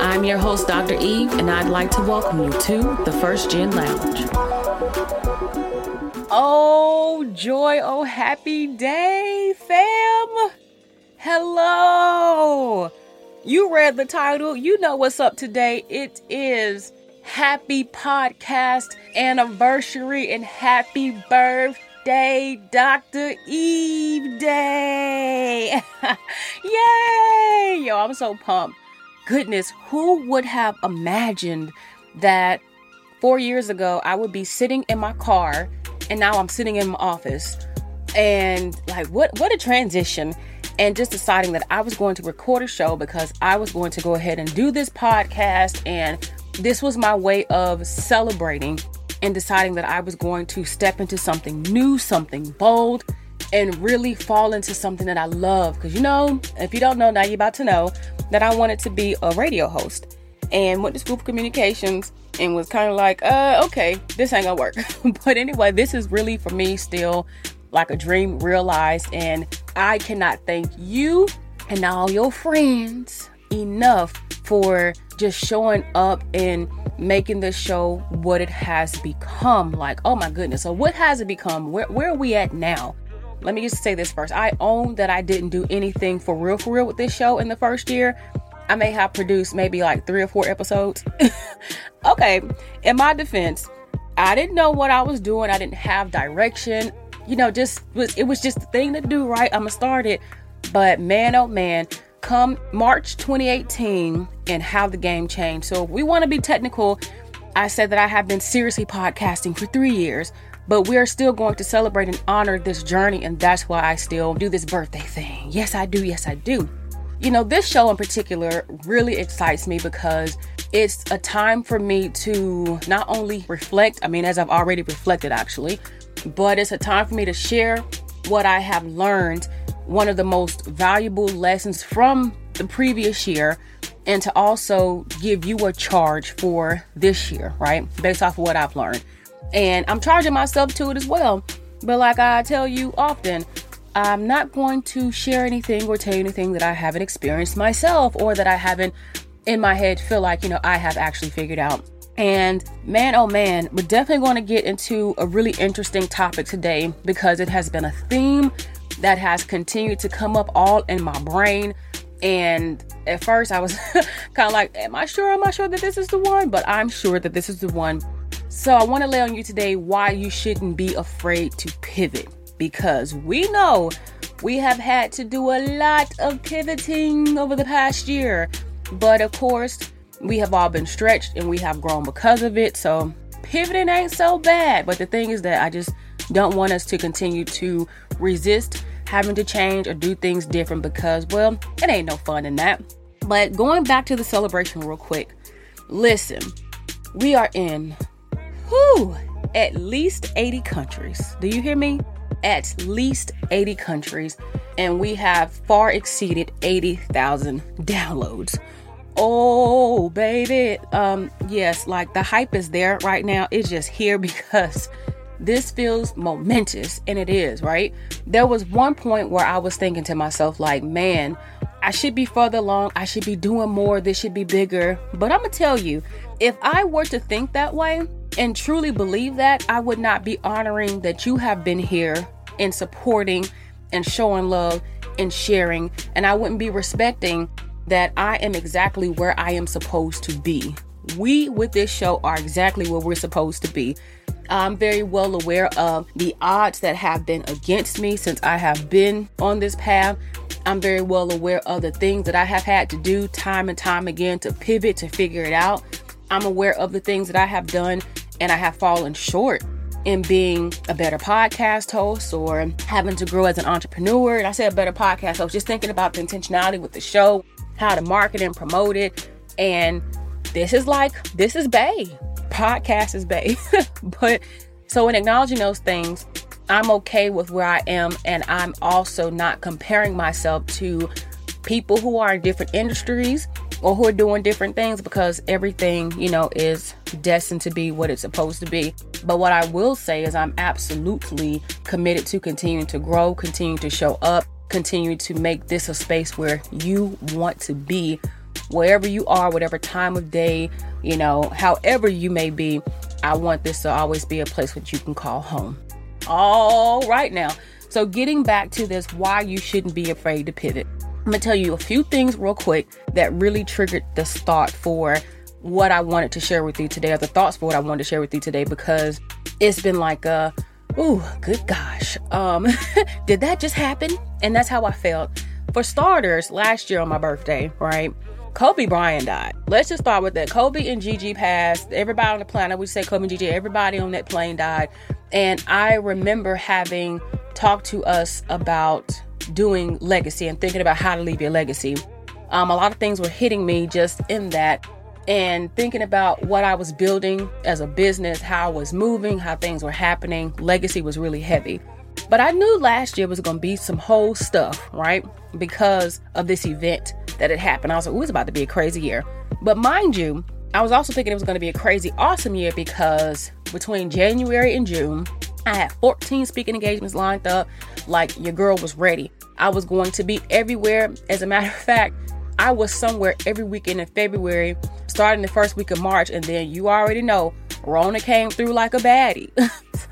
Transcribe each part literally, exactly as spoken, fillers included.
I'm your host, Doctor Eve, and I'd like to welcome you to the First Gen Lounge. Oh, joy, oh, happy day, fam. Hello. You read the title. You know what's up today. It is happy podcast anniversary and happy birthday, Doctor Eve Day. Yay. Yo, I'm so pumped. Goodness, who would have imagined that four years ago I would be sitting in my car and now I'm sitting in my office, and like what what a transition, and just deciding that I was going to record a show because I was going to go ahead and do this podcast, and this was my way of celebrating and deciding that I was going to step into something new, something bold, and really fall into something that I love. Because, you know, if you don't know, now you're about to know that I wanted to be a radio host and went to school for communications and was kind of like, uh, okay, this ain't gonna work. But anyway, this is really for me still like a dream realized. And I cannot thank you and all your friends enough for just showing up and making this show what it has become. Like, oh my goodness. So what has it become? Where, where are we at now? Let me just say this first. I own that I didn't do anything for real, for real with this show in the first year. I may have produced maybe like three or four episodes. Okay. In my defense, I didn't know what I was doing. I didn't have direction. You know, just was it was just the thing to do, right? I'm going to start it. But man, oh man, come March twenty eighteen and how the game changed. So if we want to be technical, I said that I have been seriously podcasting for three years. But we are still going to celebrate and honor this journey. And that's why I still do this birthday thing. Yes, I do. Yes, I do. You know, this show in particular really excites me because it's a time for me to not only reflect, I mean, as I've already reflected, actually, but it's a time for me to share what I have learned, one of the most valuable lessons from the previous year, and to also give you a charge for this year, right? Based off of what I've learned. And I'm charging myself to it as well. But like I tell you often, I'm not going to share anything or tell you anything that I haven't experienced myself or that I haven't in my head feel like, you know, I have actually figured out. And man, oh man, we're definitely going to get into a really interesting topic today because it has been a theme that has continued to come up all in my brain. And at first I was kind of like, am I sure? Am I sure that this is the one? But I'm sure that this is the one. So I want to lay on you today why you shouldn't be afraid to pivot, because we know we have had to do a lot of pivoting over the past year. But of course, we have all been stretched and we have grown because of it. So pivoting ain't so bad. But the thing is that I just don't want us to continue to resist having to change or do things different because, well, it ain't no fun in that. But going back to the celebration real quick. Listen, we are in... Whew, at least eighty countries. Do you hear me? At least eighty countries. And we have far exceeded eighty thousand downloads. Oh, baby. Um, yes, like the hype is there right now. It's just here because this feels momentous. And it is, right? There was one point where I was thinking to myself, like, man, I should be further along. I should be doing more. This should be bigger. But I'm going to tell you, if I were to think that way, and truly believe that, I would not be honoring that you have been here and supporting and showing love and sharing. And I wouldn't be respecting that I am exactly where I am supposed to be. We with this show are exactly where we're supposed to be. I'm very well aware of the odds that have been against me since I have been on this path. I'm very well aware of the things that I have had to do time and time again to pivot, to figure it out. I'm aware of the things that I have done and I have fallen short. in being a better podcast host or having to grow as an entrepreneur. And I said a better podcast host, just thinking about the intentionality with the show, how to market and promote it. And this is like, this is bae. Podcast is bae. But so in acknowledging those things, I'm okay with where I am. And I'm also not comparing myself to people who are in different industries or who are doing different things, because everything, you know, is destined to be what it's supposed to be. But what I will say is I'm absolutely committed to continuing to grow, continue to show up, continue to make this a space where you want to be, wherever you are, whatever time of day, you know, however you may be. I want this to always be a place that you can call home. All right now. So getting back to this, why you shouldn't be afraid to pivot. I'm gonna tell you a few things real quick that really triggered this thought for what I wanted to share with you today, or the thoughts for what I wanted to share with you today, because it's been like a, ooh, good gosh, um, did that just happen? And that's how I felt. For starters, last year on my birthday, right, Kobe Bryant died. Let's just start with that. Kobe and Gigi passed. Everybody on the planet, we say Kobe and Gigi, everybody on that plane died. And I remember having talked to us about doing legacy and thinking about how to leave your legacy. Um, a lot of things were hitting me just in that, and thinking about what I was building as a business, how I was moving, how things were happening. Legacy was really heavy. But I knew last year was going to be some whole stuff, right? Because of this event that had happened. I was like, ooh, it's about to be a crazy year. But mind you, I was also thinking it was going to be a crazy, awesome year, because between January and June, I had fourteen speaking engagements lined up. Like, your girl was ready. I was going to be everywhere. As a matter of fact, I was somewhere every weekend in February, starting the first week of March. And then you already know, Rona came through like a baddie.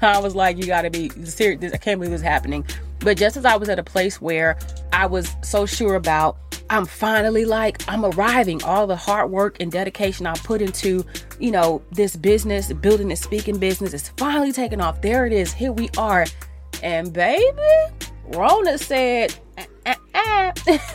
I was like, you gotta be serious. I can't believe this is happening. But just as I was at a place where I was so sure about, I'm finally like, I'm arriving, all the hard work and dedication I put into, you know, this business, building this speaking business, it's finally taking off. There it is. Here we are. And baby, Rona said, ah, ah, ah.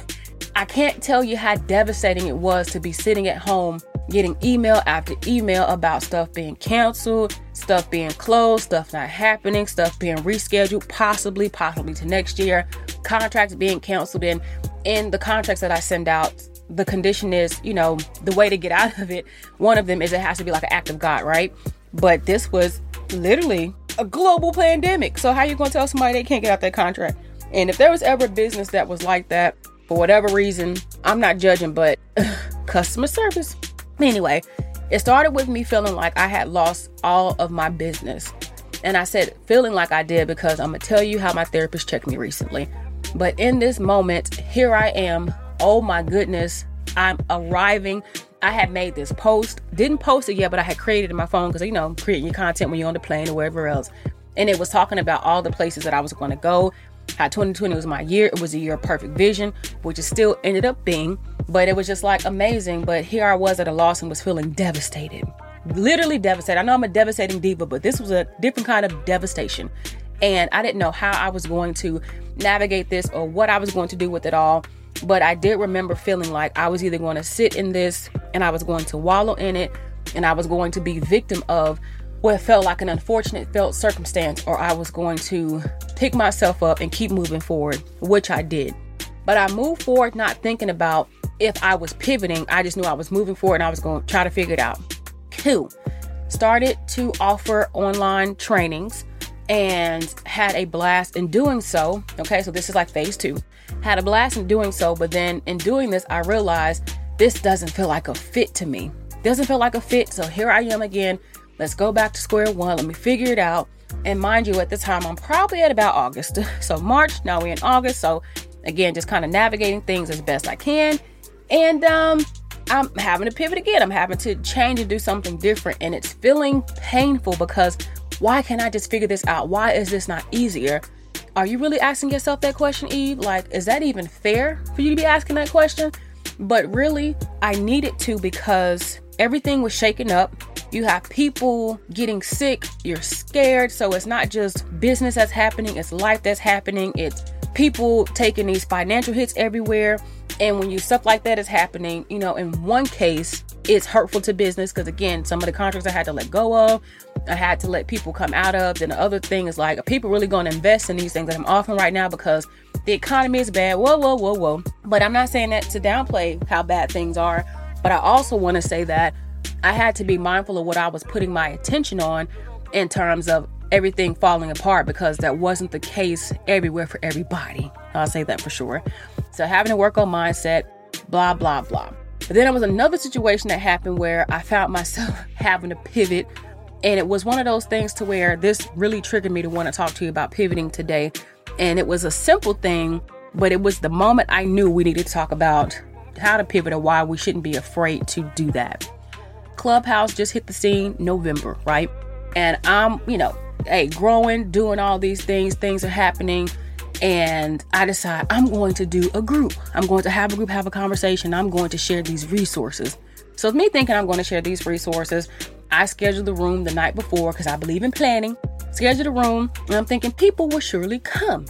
I can't tell you how devastating it was to be sitting at home getting email after email about stuff being canceled, stuff being closed, stuff not happening, stuff being rescheduled, possibly, possibly to next year, contracts being canceled. And in the contracts that I send out, the condition is, you know, the way to get out of it, one of them is it has to be like an act of God, right? But this was literally a global pandemic. So how you going to tell somebody they can't get out that contract? And if there was ever a business that was like that, for whatever reason, I'm not judging, but uh, customer service. Anyway, it started with me feeling like I had lost all of my business. And I said feeling like I did because I'm going to tell you how my therapist checked me recently. But in this moment, here I am. Oh my goodness, I'm arriving. I had made this post, didn't post it yet, but I had created it in my phone because, you know, creating your content when you're on the plane or wherever else. And it was talking about all the places that I was going to go, how twenty twenty was my year. It was a year of perfect vision, which it still ended up being, but it was just like amazing. But here I was at a loss and was feeling devastated, literally devastated. I know I'm a devastating diva, but this was a different kind of devastation. And I didn't know how I was going to navigate this or what I was going to do with it all. But I did remember feeling like I was either going to sit in this and I was going to wallow in it, and I was going to be victim of what felt like an unfortunate felt circumstance, or I was going to pick myself up and keep moving forward, which I did. But I moved forward not thinking about if I was pivoting. I just knew I was moving forward and I was going to try to figure it out. Two, started to offer online trainings and had a blast in doing so. Okay, so this is like phase two. Had a blast in doing so, but then in doing this, I realized this doesn't feel like a fit to me. Doesn't feel like a fit. So here I am again. Let's go back to square one. Let me figure it out. And mind you, at the time, I'm probably at about August. So March, now we're in August. So again, just kind of navigating things as best I can. And um, I'm having to pivot again. I'm having to change and do something different. And it's feeling painful because why can't I just figure this out? Why is this not easier? Are you really asking yourself that question, Eve? Like, is that even fair for you to be asking that question? But really, I needed to, because everything was shaken up. You have people getting sick. You're scared. So it's not just business that's happening. It's life that's happening. It's people taking these financial hits everywhere. And when you stuff like that is happening, you know, in one case, it's hurtful to business because, again, some of the contracts I had to let go of. I had to let people come out of. Then the other thing is, like, are people really going to invest in these things that I'm offering right now because the economy is bad? Whoa, whoa, whoa, whoa. But I'm not saying that to downplay how bad things are. But I also want to say that I had to be mindful of what I was putting my attention on in terms of everything falling apart, because that wasn't the case everywhere for everybody. I'll say that for sure. So having to work on mindset, blah, blah, blah. But then there was another situation that happened where I found myself having to pivot. And it was one of those things to where this really triggered me to want to talk to you about pivoting today. And it was a simple thing, but it was the moment I knew we needed to talk about how to pivot or why we shouldn't be afraid to do that. Clubhouse just hit the scene November, right? And I'm, you know, hey, growing, doing all these things, things are happening. And I decide I'm going to do a group. I'm going to have a group, have a conversation. I'm going to share these resources. So it's me thinking I'm going to share these resources. I scheduled the room the night before because I believe in planning. Scheduled the room, and I'm thinking people will surely come.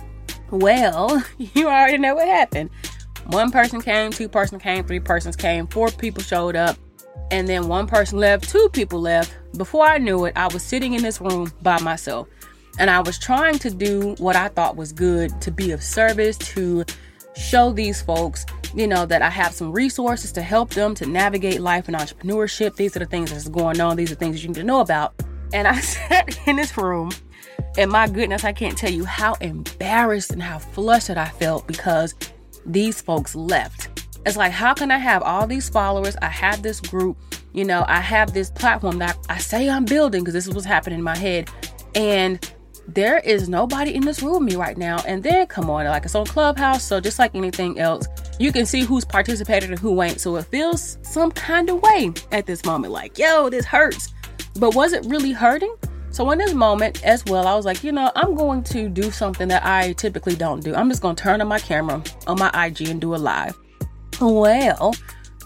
Well, you already know what happened. One person came, two person came, three persons came, four people showed up. And then one person left, two people left. Before I knew it, I was sitting in this room by myself. And I was trying to do what I thought was good, to be of service, to show these folks, you know, that I have some resources to help them to navigate life and entrepreneurship. These are the things that's going on. These are things that you need to know about. And I sat in this room, and my goodness, I can't tell you how embarrassed and how flustered I felt because these folks left. It's like, how can I have all these followers? I have this group, you know, I have this platform that I say I'm building, because this is what's happening in my head. And there is nobody in this room with me right now. And then come on, like, it's on Clubhouse. So just like anything else, you can see who's participated and who ain't. So it feels some kind of way at this moment, like, yo, this hurts. But was it really hurting? So in this moment as well, I was like, you know, I'm going to do something that I typically don't do. I'm just going to turn on my camera on my I G and do a live. Well,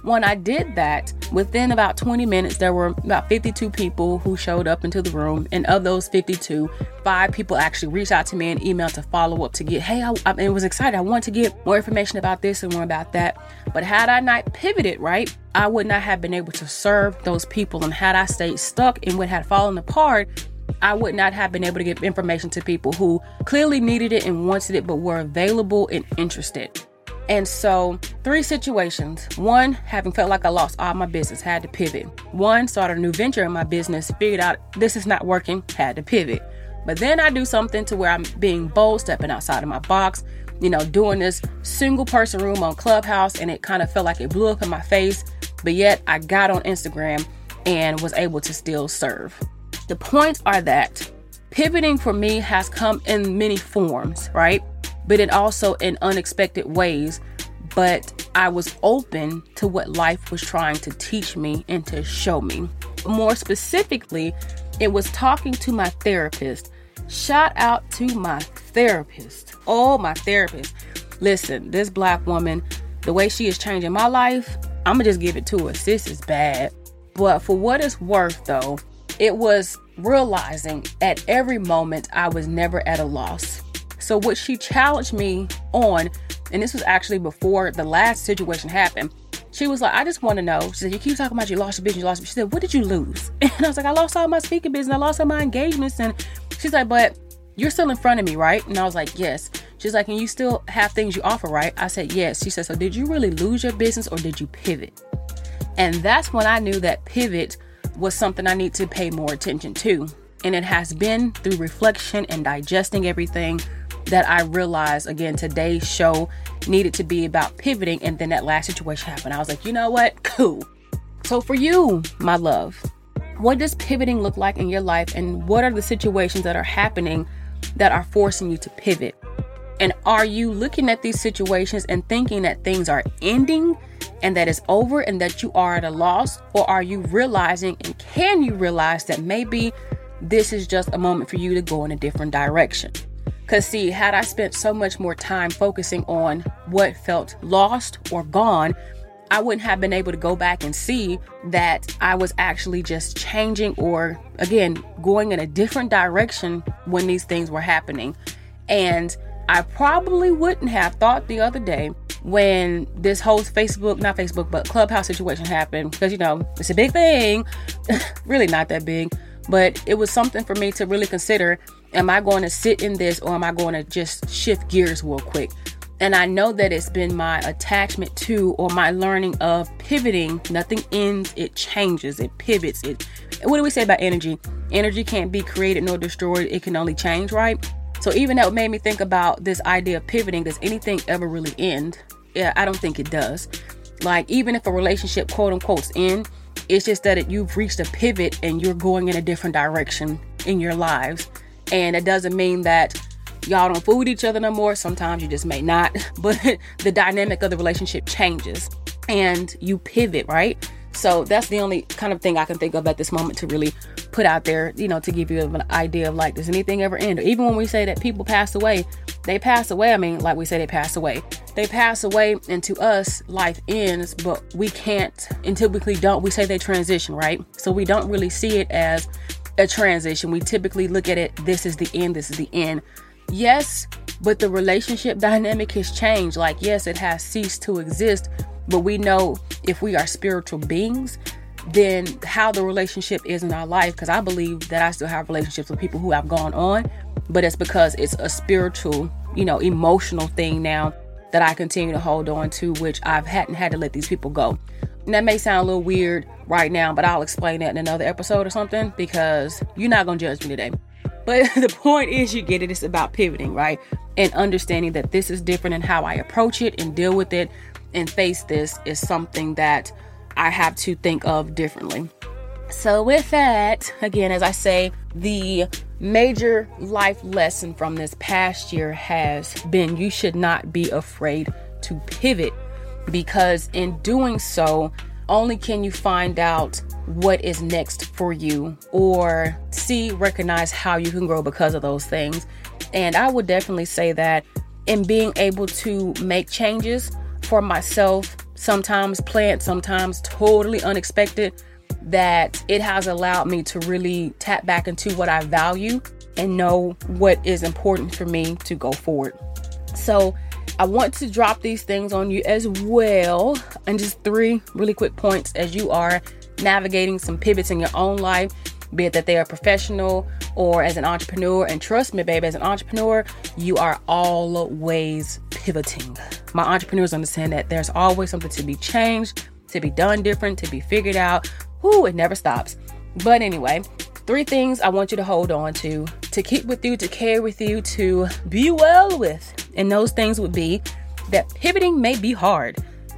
when I did that, within about twenty minutes, there were about fifty-two people who showed up into the room. And of those fifty-two, five people actually reached out to me and emailed to follow up to get, hey, I, I was excited. I want to get more information about this and more about that. But had I not pivoted, right, I would not have been able to serve those people. And had I stayed stuck in what had fallen apart, I would not have been able to give information to people who clearly needed it and wanted it, but were available and interested. And so three situations. One, having felt like I lost all my business, had to pivot. One, started a new venture in my business, figured out this is not working, had to pivot. But then I do something to where I'm being bold, stepping outside of my box, you know, doing this single person room on Clubhouse, and it kind of felt like it blew up in my face. But yet I got on Instagram and was able to still serve. The points are that pivoting for me has come in many forms, right? But it also in unexpected ways. But I was open to what life was trying to teach me and to show me. More specifically, it was talking to my therapist. Shout out to my therapist. Oh, my therapist. Listen, this Black woman, the way she is changing my life, I'm gonna just give it to her. Sis is bad. But for what it's worth, though, it was realizing at every moment I was never at a loss. So what she challenged me on, and this was actually before the last situation happened, she was like, I just want to know. She said, you keep talking about you lost your business, you lost your business. She said, what did you lose? And I was like, I lost all my speaking business. I lost all my engagements. And she's like, but you're still in front of me, right? And I was like, yes. She's like, and you still have things you offer, right? I said, yes. She said, so did you really lose your business or did you pivot? And that's when I knew that pivot was something I need to pay more attention to. And it has been through reflection and digesting everything that I realized, again, today's show needed to be about pivoting. And then that last situation happened. I was like, you know what? Cool. So for you, my love, what does pivoting look like in your life? And what are the situations that are happening that are forcing you to pivot? And are you looking at these situations and thinking that things are ending and that it's over and that you are at a loss? Or are you realizing, and can you realize, that maybe this is just a moment for you to go in a different direction? Because see, had I spent so much more time focusing on what felt lost or gone, I wouldn't have been able to go back and see that I was actually just changing, or again, going in a different direction when these things were happening. And I probably wouldn't have thought the other day when this whole Facebook, not Facebook, but Clubhouse situation happened, because, you know, it's a big thing, really not that big. But it was something for me to really consider. Am I going to sit in this, or am I going to just shift gears real quick? And I know that it's been my attachment to, or my learning of, pivoting. Nothing ends, it changes, it pivots. It. What do we say about energy? Energy can't be created nor destroyed. It can only change, right? So even that made me think about this idea of pivoting. Does anything ever really end? Yeah, I don't think it does. Like, even if a relationship, quote unquote, ends, it's just that it, you've reached a pivot and you're going in a different direction in your lives. And it doesn't mean that y'all don't fool with each other no more. Sometimes you just may not. But the dynamic of the relationship changes and you pivot, right? So that's the only kind of thing I can think of at this moment to really put out there, you know, to give you an idea of, like, does anything ever end? Or even when we say that people pass away, they pass away. I mean, like we say, they pass away. They pass away, and to us, life ends, but we can't, and typically don't, we say they transition, right? So we don't really see it as a transition. We typically look at it, this is the end, this is the end. Yes, but the relationship dynamic has changed. Like, yes, it has ceased to exist, but we know if we are spiritual beings, then how the relationship is in our life, because I believe that I still have relationships with people who have gone on, but it's because it's a spiritual, you know, emotional thing now that I continue to hold on to, which I've hadn't had to let these people go. And that may sound a little weird right now, but I'll explain that in another episode or something, because you're not going to judge me today. But the point is, you get it. It's about pivoting, right? And understanding that this is different, and how I approach it and deal with it and face this is something that I have to think of differently. So with that, again, as I say, the major life lesson from this past year has been you should not be afraid to pivot, because in doing so, only can you find out what is next for you, or see, recognize how you can grow because of those things. And I would definitely say that in being able to make changes for myself, sometimes planned, sometimes totally unexpected, that it has allowed me to really tap back into what I value and know what is important for me to go forward. So I want to drop these things on you as well, and just three really quick points as you are navigating some pivots in your own life, be it that they are professional or as an entrepreneur. And trust me, babe, as an entrepreneur, you are always pivoting. My entrepreneurs understand that there's always something to be changed, to be done different, to be figured out. Whoo, it never stops. But anyway, three things I want you to hold on to, to keep with you, to carry with you, to be well with. And those things would be that pivoting may be hard.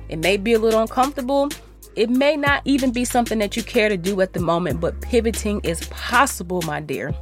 It may be a little uncomfortable. It may not even be something that you care to do at the moment, but pivoting is possible, my dear.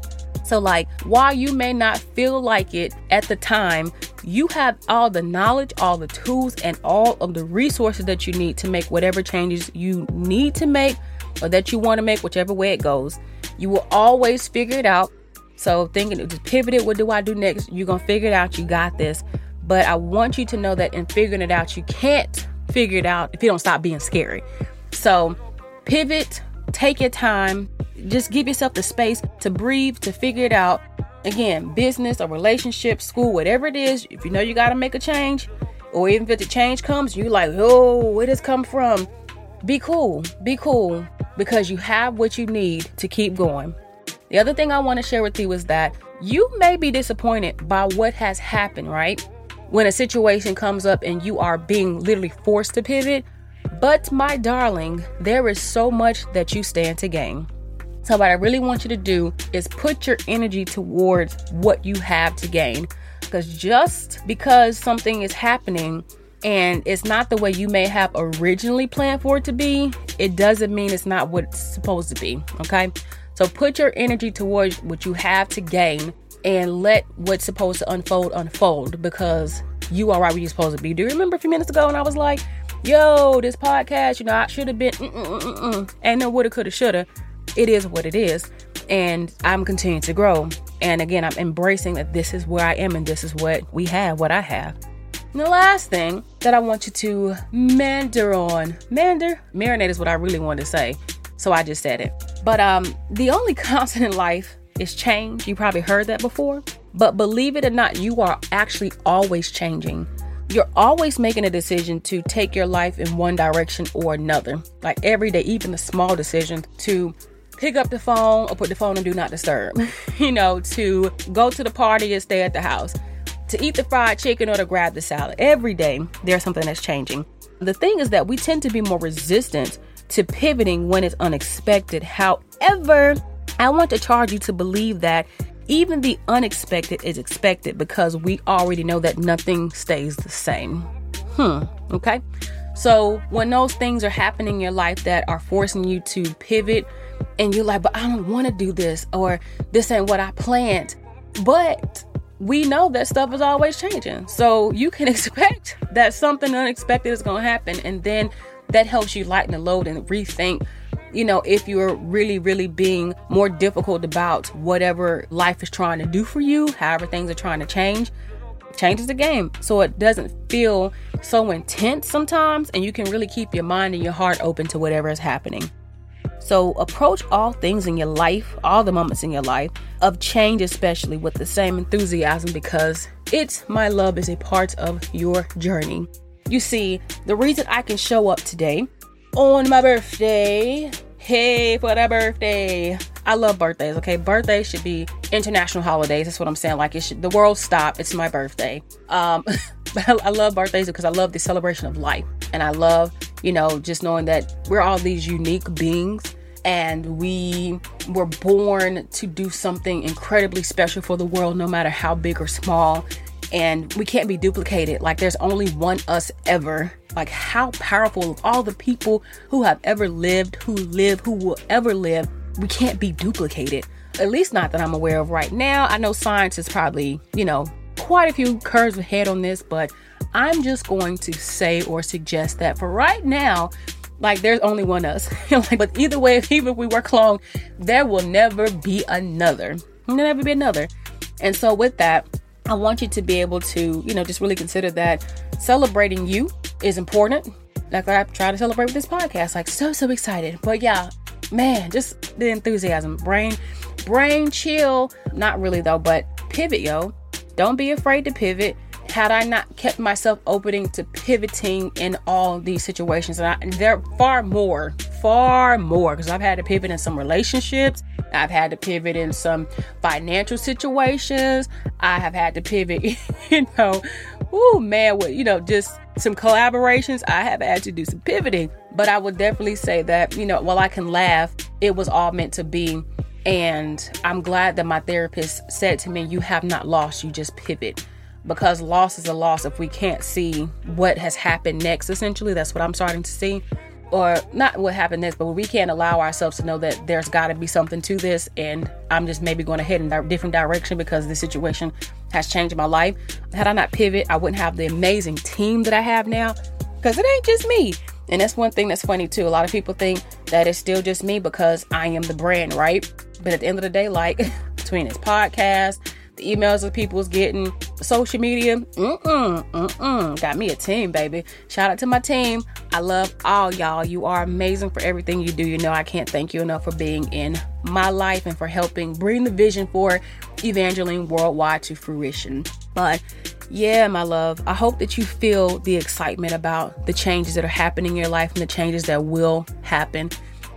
So, like, while you may not feel like it at the time, you have all the knowledge, all the tools, and all of the resources that you need to make whatever changes you need to make, or that you want to make, whichever way it goes. You will always figure it out. So thinking, just pivot it, what do I do next? You're going to figure it out. You got this. But I want you to know that in figuring it out, you can't figure it out if you don't stop being scary. So pivot, take your time, just give yourself the space to breathe, to figure it out. Again, business or relationship, school, whatever it is, if you know you got to make a change, or even if the change comes, you like, oh, where does it come from? Be cool, be cool, because you have what you need to keep going. The other thing I want to share with you is that you may be disappointed by what has happened, right? When a situation comes up and you are being literally forced to pivot. But my darling, there is so much that you stand to gain. So what I really want you to do is put your energy towards what you have to gain. Because just because something is happening and it's not the way you may have originally planned for it to be, it doesn't mean it's not what it's supposed to be, okay? So put your energy towards what you have to gain, and let what's supposed to unfold, unfold, because you are right where you're supposed to be. Do you remember a few minutes ago when I was like, yo, this podcast, you know, I should have been, mm-mm-mm-mm. And no woulda, coulda, shoulda. It is what it is. And I'm continuing to grow. And again, I'm embracing that this is where I am, and this is what we have, what I have. And the last thing that I want you to mander on, mander, marinate is what I really wanted to say. So I just said it. But um, the only constant in life is change. You probably heard that before, but believe it or not, you are actually always changing. You're always making a decision to take your life in one direction or another. Like every day, even a small decision to pick up the phone or put the phone on do not disturb, you know, to go to the party and stay at the house, to eat the fried chicken or to grab the salad. Every day, there's something that's changing. The thing is that we tend to be more resistant to pivoting when it's unexpected. However, I want to charge you to believe that even the unexpected is expected, because we already know that nothing stays the same. Hmm. Okay. So when those things are happening in your life that are forcing you to pivot, and you're like, but I don't want to do this, or this ain't what I planned. But we know that stuff is always changing. So you can expect that something unexpected is going to happen. And then that helps you lighten the load and rethink, you know, if you're really, really being more difficult about whatever life is trying to do for you, however things are trying to change, changes the game. So it doesn't feel so intense sometimes. And you can really keep your mind and your heart open to whatever is happening. So approach all things in your life, all the moments in your life of change, especially with the same enthusiasm, because It's My Love is a part of your journey. You see, the reason I can show up today on my birthday, hey, for that birthday. I love birthdays, okay? Birthdays should be international holidays. That's what I'm saying. Like, it should, the world stop. It's my birthday. Um, but I, I love birthdays because I love the celebration of life. And I love, you know, just knowing that we're all these unique beings and we were born to do something incredibly special for the world, no matter how big or small. And we can't be duplicated. Like, there's only one us ever. Like, how powerful of all the people who have ever lived, who live, who will ever live. We can't be duplicated, at least not that I'm aware of right now. I know science is probably, you know, quite a few curves ahead on this, but I'm just going to say or suggest that for right now, like, there's only one us. Like, but either way, even if we work long, there will never be another. There'll never be another. And so with that, I want you to be able to, you know, just really consider that celebrating you is important. Like, I try to celebrate with this podcast, like, so, so excited. But yeah, man, just the enthusiasm, brain, brain chill. Not really though, but pivot, yo. Don't be afraid to pivot. Had I not kept myself opening to pivoting in all these situations, and, I, and there are far more, far more, because I've had to pivot in some relationships. I've had to pivot in some financial situations. I have had to pivot, you know, ooh, man, with, you know, just some collaborations. I have had to do some pivoting, but I would definitely say that, you know, while I can laugh, it was all meant to be. And I'm glad that my therapist said to me, you have not lost, you just pivot. Because loss is a loss if we can't see what has happened next. Essentially, that's what I'm starting to see. Or not what happened next, but we can't allow ourselves to know that there's got to be something to this. And I'm just maybe going to head in a different direction because this situation has changed my life. Had I not pivot, I wouldn't have the amazing team that I have now, because it ain't just me. And that's one thing that's funny, too. A lot of people think that it's still just me because I am the brand, right? But at the end of the day, like, between this podcast, the emails that people's getting, social media, mm-mm, mm-mm, got me a team, baby. Shout out to my team. I love all y'all. You are amazing for everything you do. You know, I can't thank you enough for being in my life and for helping bring the vision for Evangeline Worldwide to fruition. But yeah, my love, I hope that you feel the excitement about the changes that are happening in your life and the changes that will happen.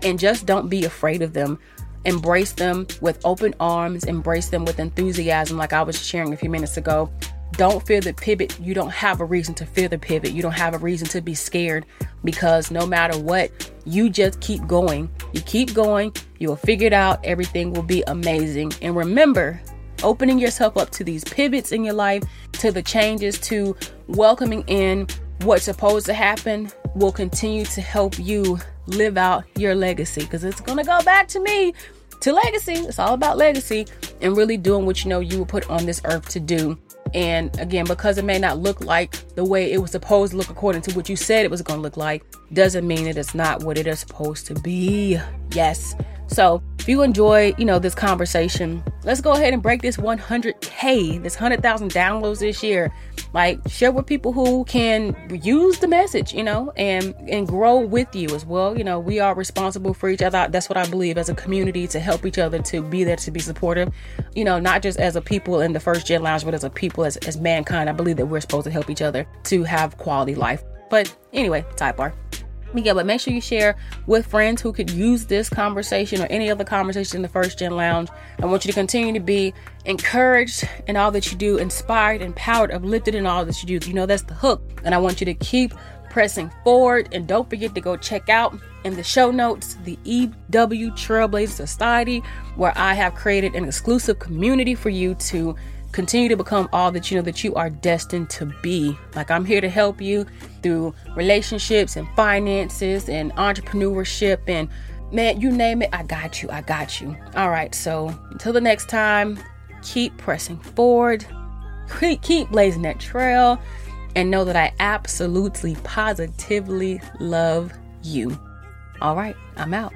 And just don't be afraid of them. Embrace them with open arms, embrace them with enthusiasm, like I was sharing a few minutes ago. Don't fear the pivot. You don't have a reason to fear the pivot. You don't have a reason to be scared, because no matter what, you just keep going. You keep going, you will figure it out. Everything will be amazing. And remember, opening yourself up to these pivots in your life, to the changes, to welcoming in what's supposed to happen, will continue to help you live out your legacy, because it's going to go back to me, to legacy. It's all about legacy and really doing what you know you were put on this earth to do. And again, because it may not look like the way it was supposed to look according to what you said it was going to look like, doesn't mean that it's not what it is supposed to be. Yes. So if you enjoy, you know, this conversation, let's go ahead and break this one hundred K, this one hundred thousand downloads this year. Like, share with people who can use the message, you know, and, and grow with you as well. You know, we are responsible for each other. That's what I believe as a community, to help each other, to be there, to be supportive, you know, not just as a people in the First Gen Lounge, but as a people, as, as mankind. I believe that we're supposed to help each other to have quality life. But anyway, sidebar. Yeah, but make sure you share with friends who could use this conversation or any other conversation in the First Gen Lounge. I want you to continue to be encouraged in all that you do, inspired, empowered, uplifted in all that you do. You know, that's the hook. And I want you to keep pressing forward. And don't forget to go check out in the show notes the E W Trailblazer Society, where I have created an exclusive community for you to continue to become all that you know that you are destined to be. Like, I'm here to help you through relationships and finances and entrepreneurship, and man, you name it, I got you. I got you. All right. So until the next time, keep pressing forward, keep, keep blazing that trail, and know that I absolutely, positively love you. All right. I'm out.